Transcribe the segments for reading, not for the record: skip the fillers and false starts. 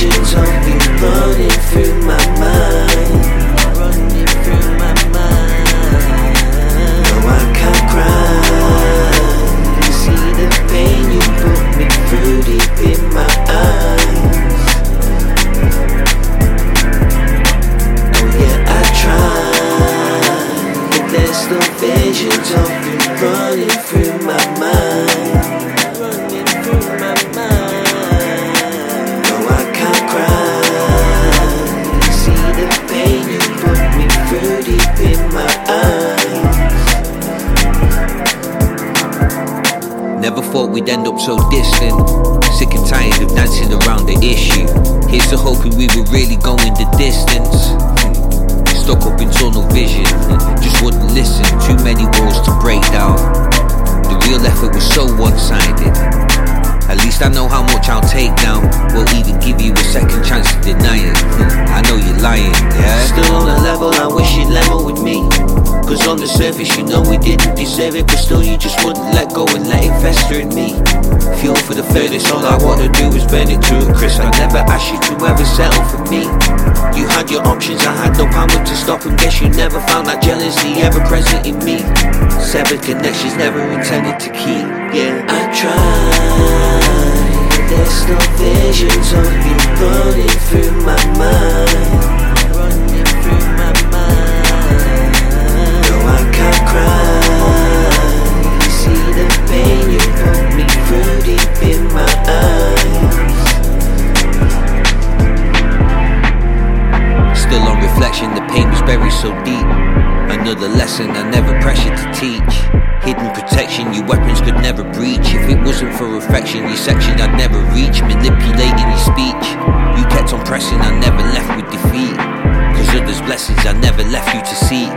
visions of me running through my mind. No, I can't cry. You see the pain you put me through deep in my eyes. Oh yeah, I try, but there's no visions of me running through my mind. Never thought we'd end up so distant. Sick and tired of dancing around the issue. Here's to hoping we were really going the distance. Stuck up in tunnel vision, just wouldn't listen. Too many walls to break down. The real effort was so one-sided. At least I know how much I'll take now. Won't even give you a second chance to deny it. I know you're lying, yeah? Still on a level I wish you'd level with me. Cause on the surface you know we didn't deserve it, but still you just wouldn't let go and let it fester in me. Fuel for the furnace, all I wanna do is burn it to a crisp. I never asked you to ever settle for me. You had your options, I had no power to stop and guess you never found that jealousy ever present in me. Severed connections never intended to keep, yeah. I tried, but there's no visions of you running through my mind. The pain was buried so deep. Another lesson I never pressured to teach. Hidden protection, your weapons could never breach. If it wasn't for affection, your section I'd never reach. Manipulating your speech, you kept on pressing, I never left with defeat. Cause others' blessings I never left you to seek.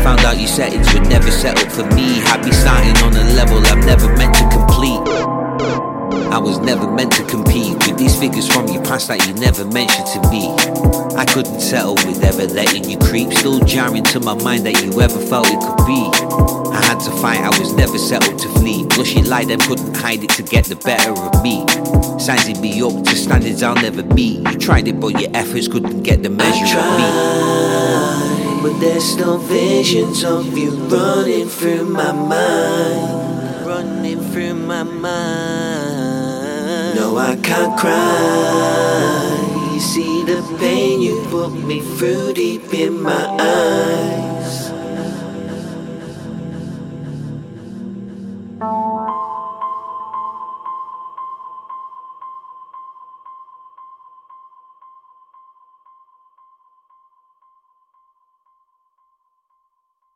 Found out your settings would never set up for me. Had me starting on a level I've never meant to complete. I was never meant to compete with these figures from your past that you never mentioned to me. I couldn't settle with ever letting you creep. Still jarring to my mind that you ever felt it could be. I had to fight, I was never settled to flee. Blushing like them couldn't hide it to get the better of me. Sizing me up to standards I'll never meet. You tried it but your efforts couldn't get the measure of me. But there's no visions of you running through my mind. Running through my mind. No, I can't cry. You see the pain you put me through deep in my eyes.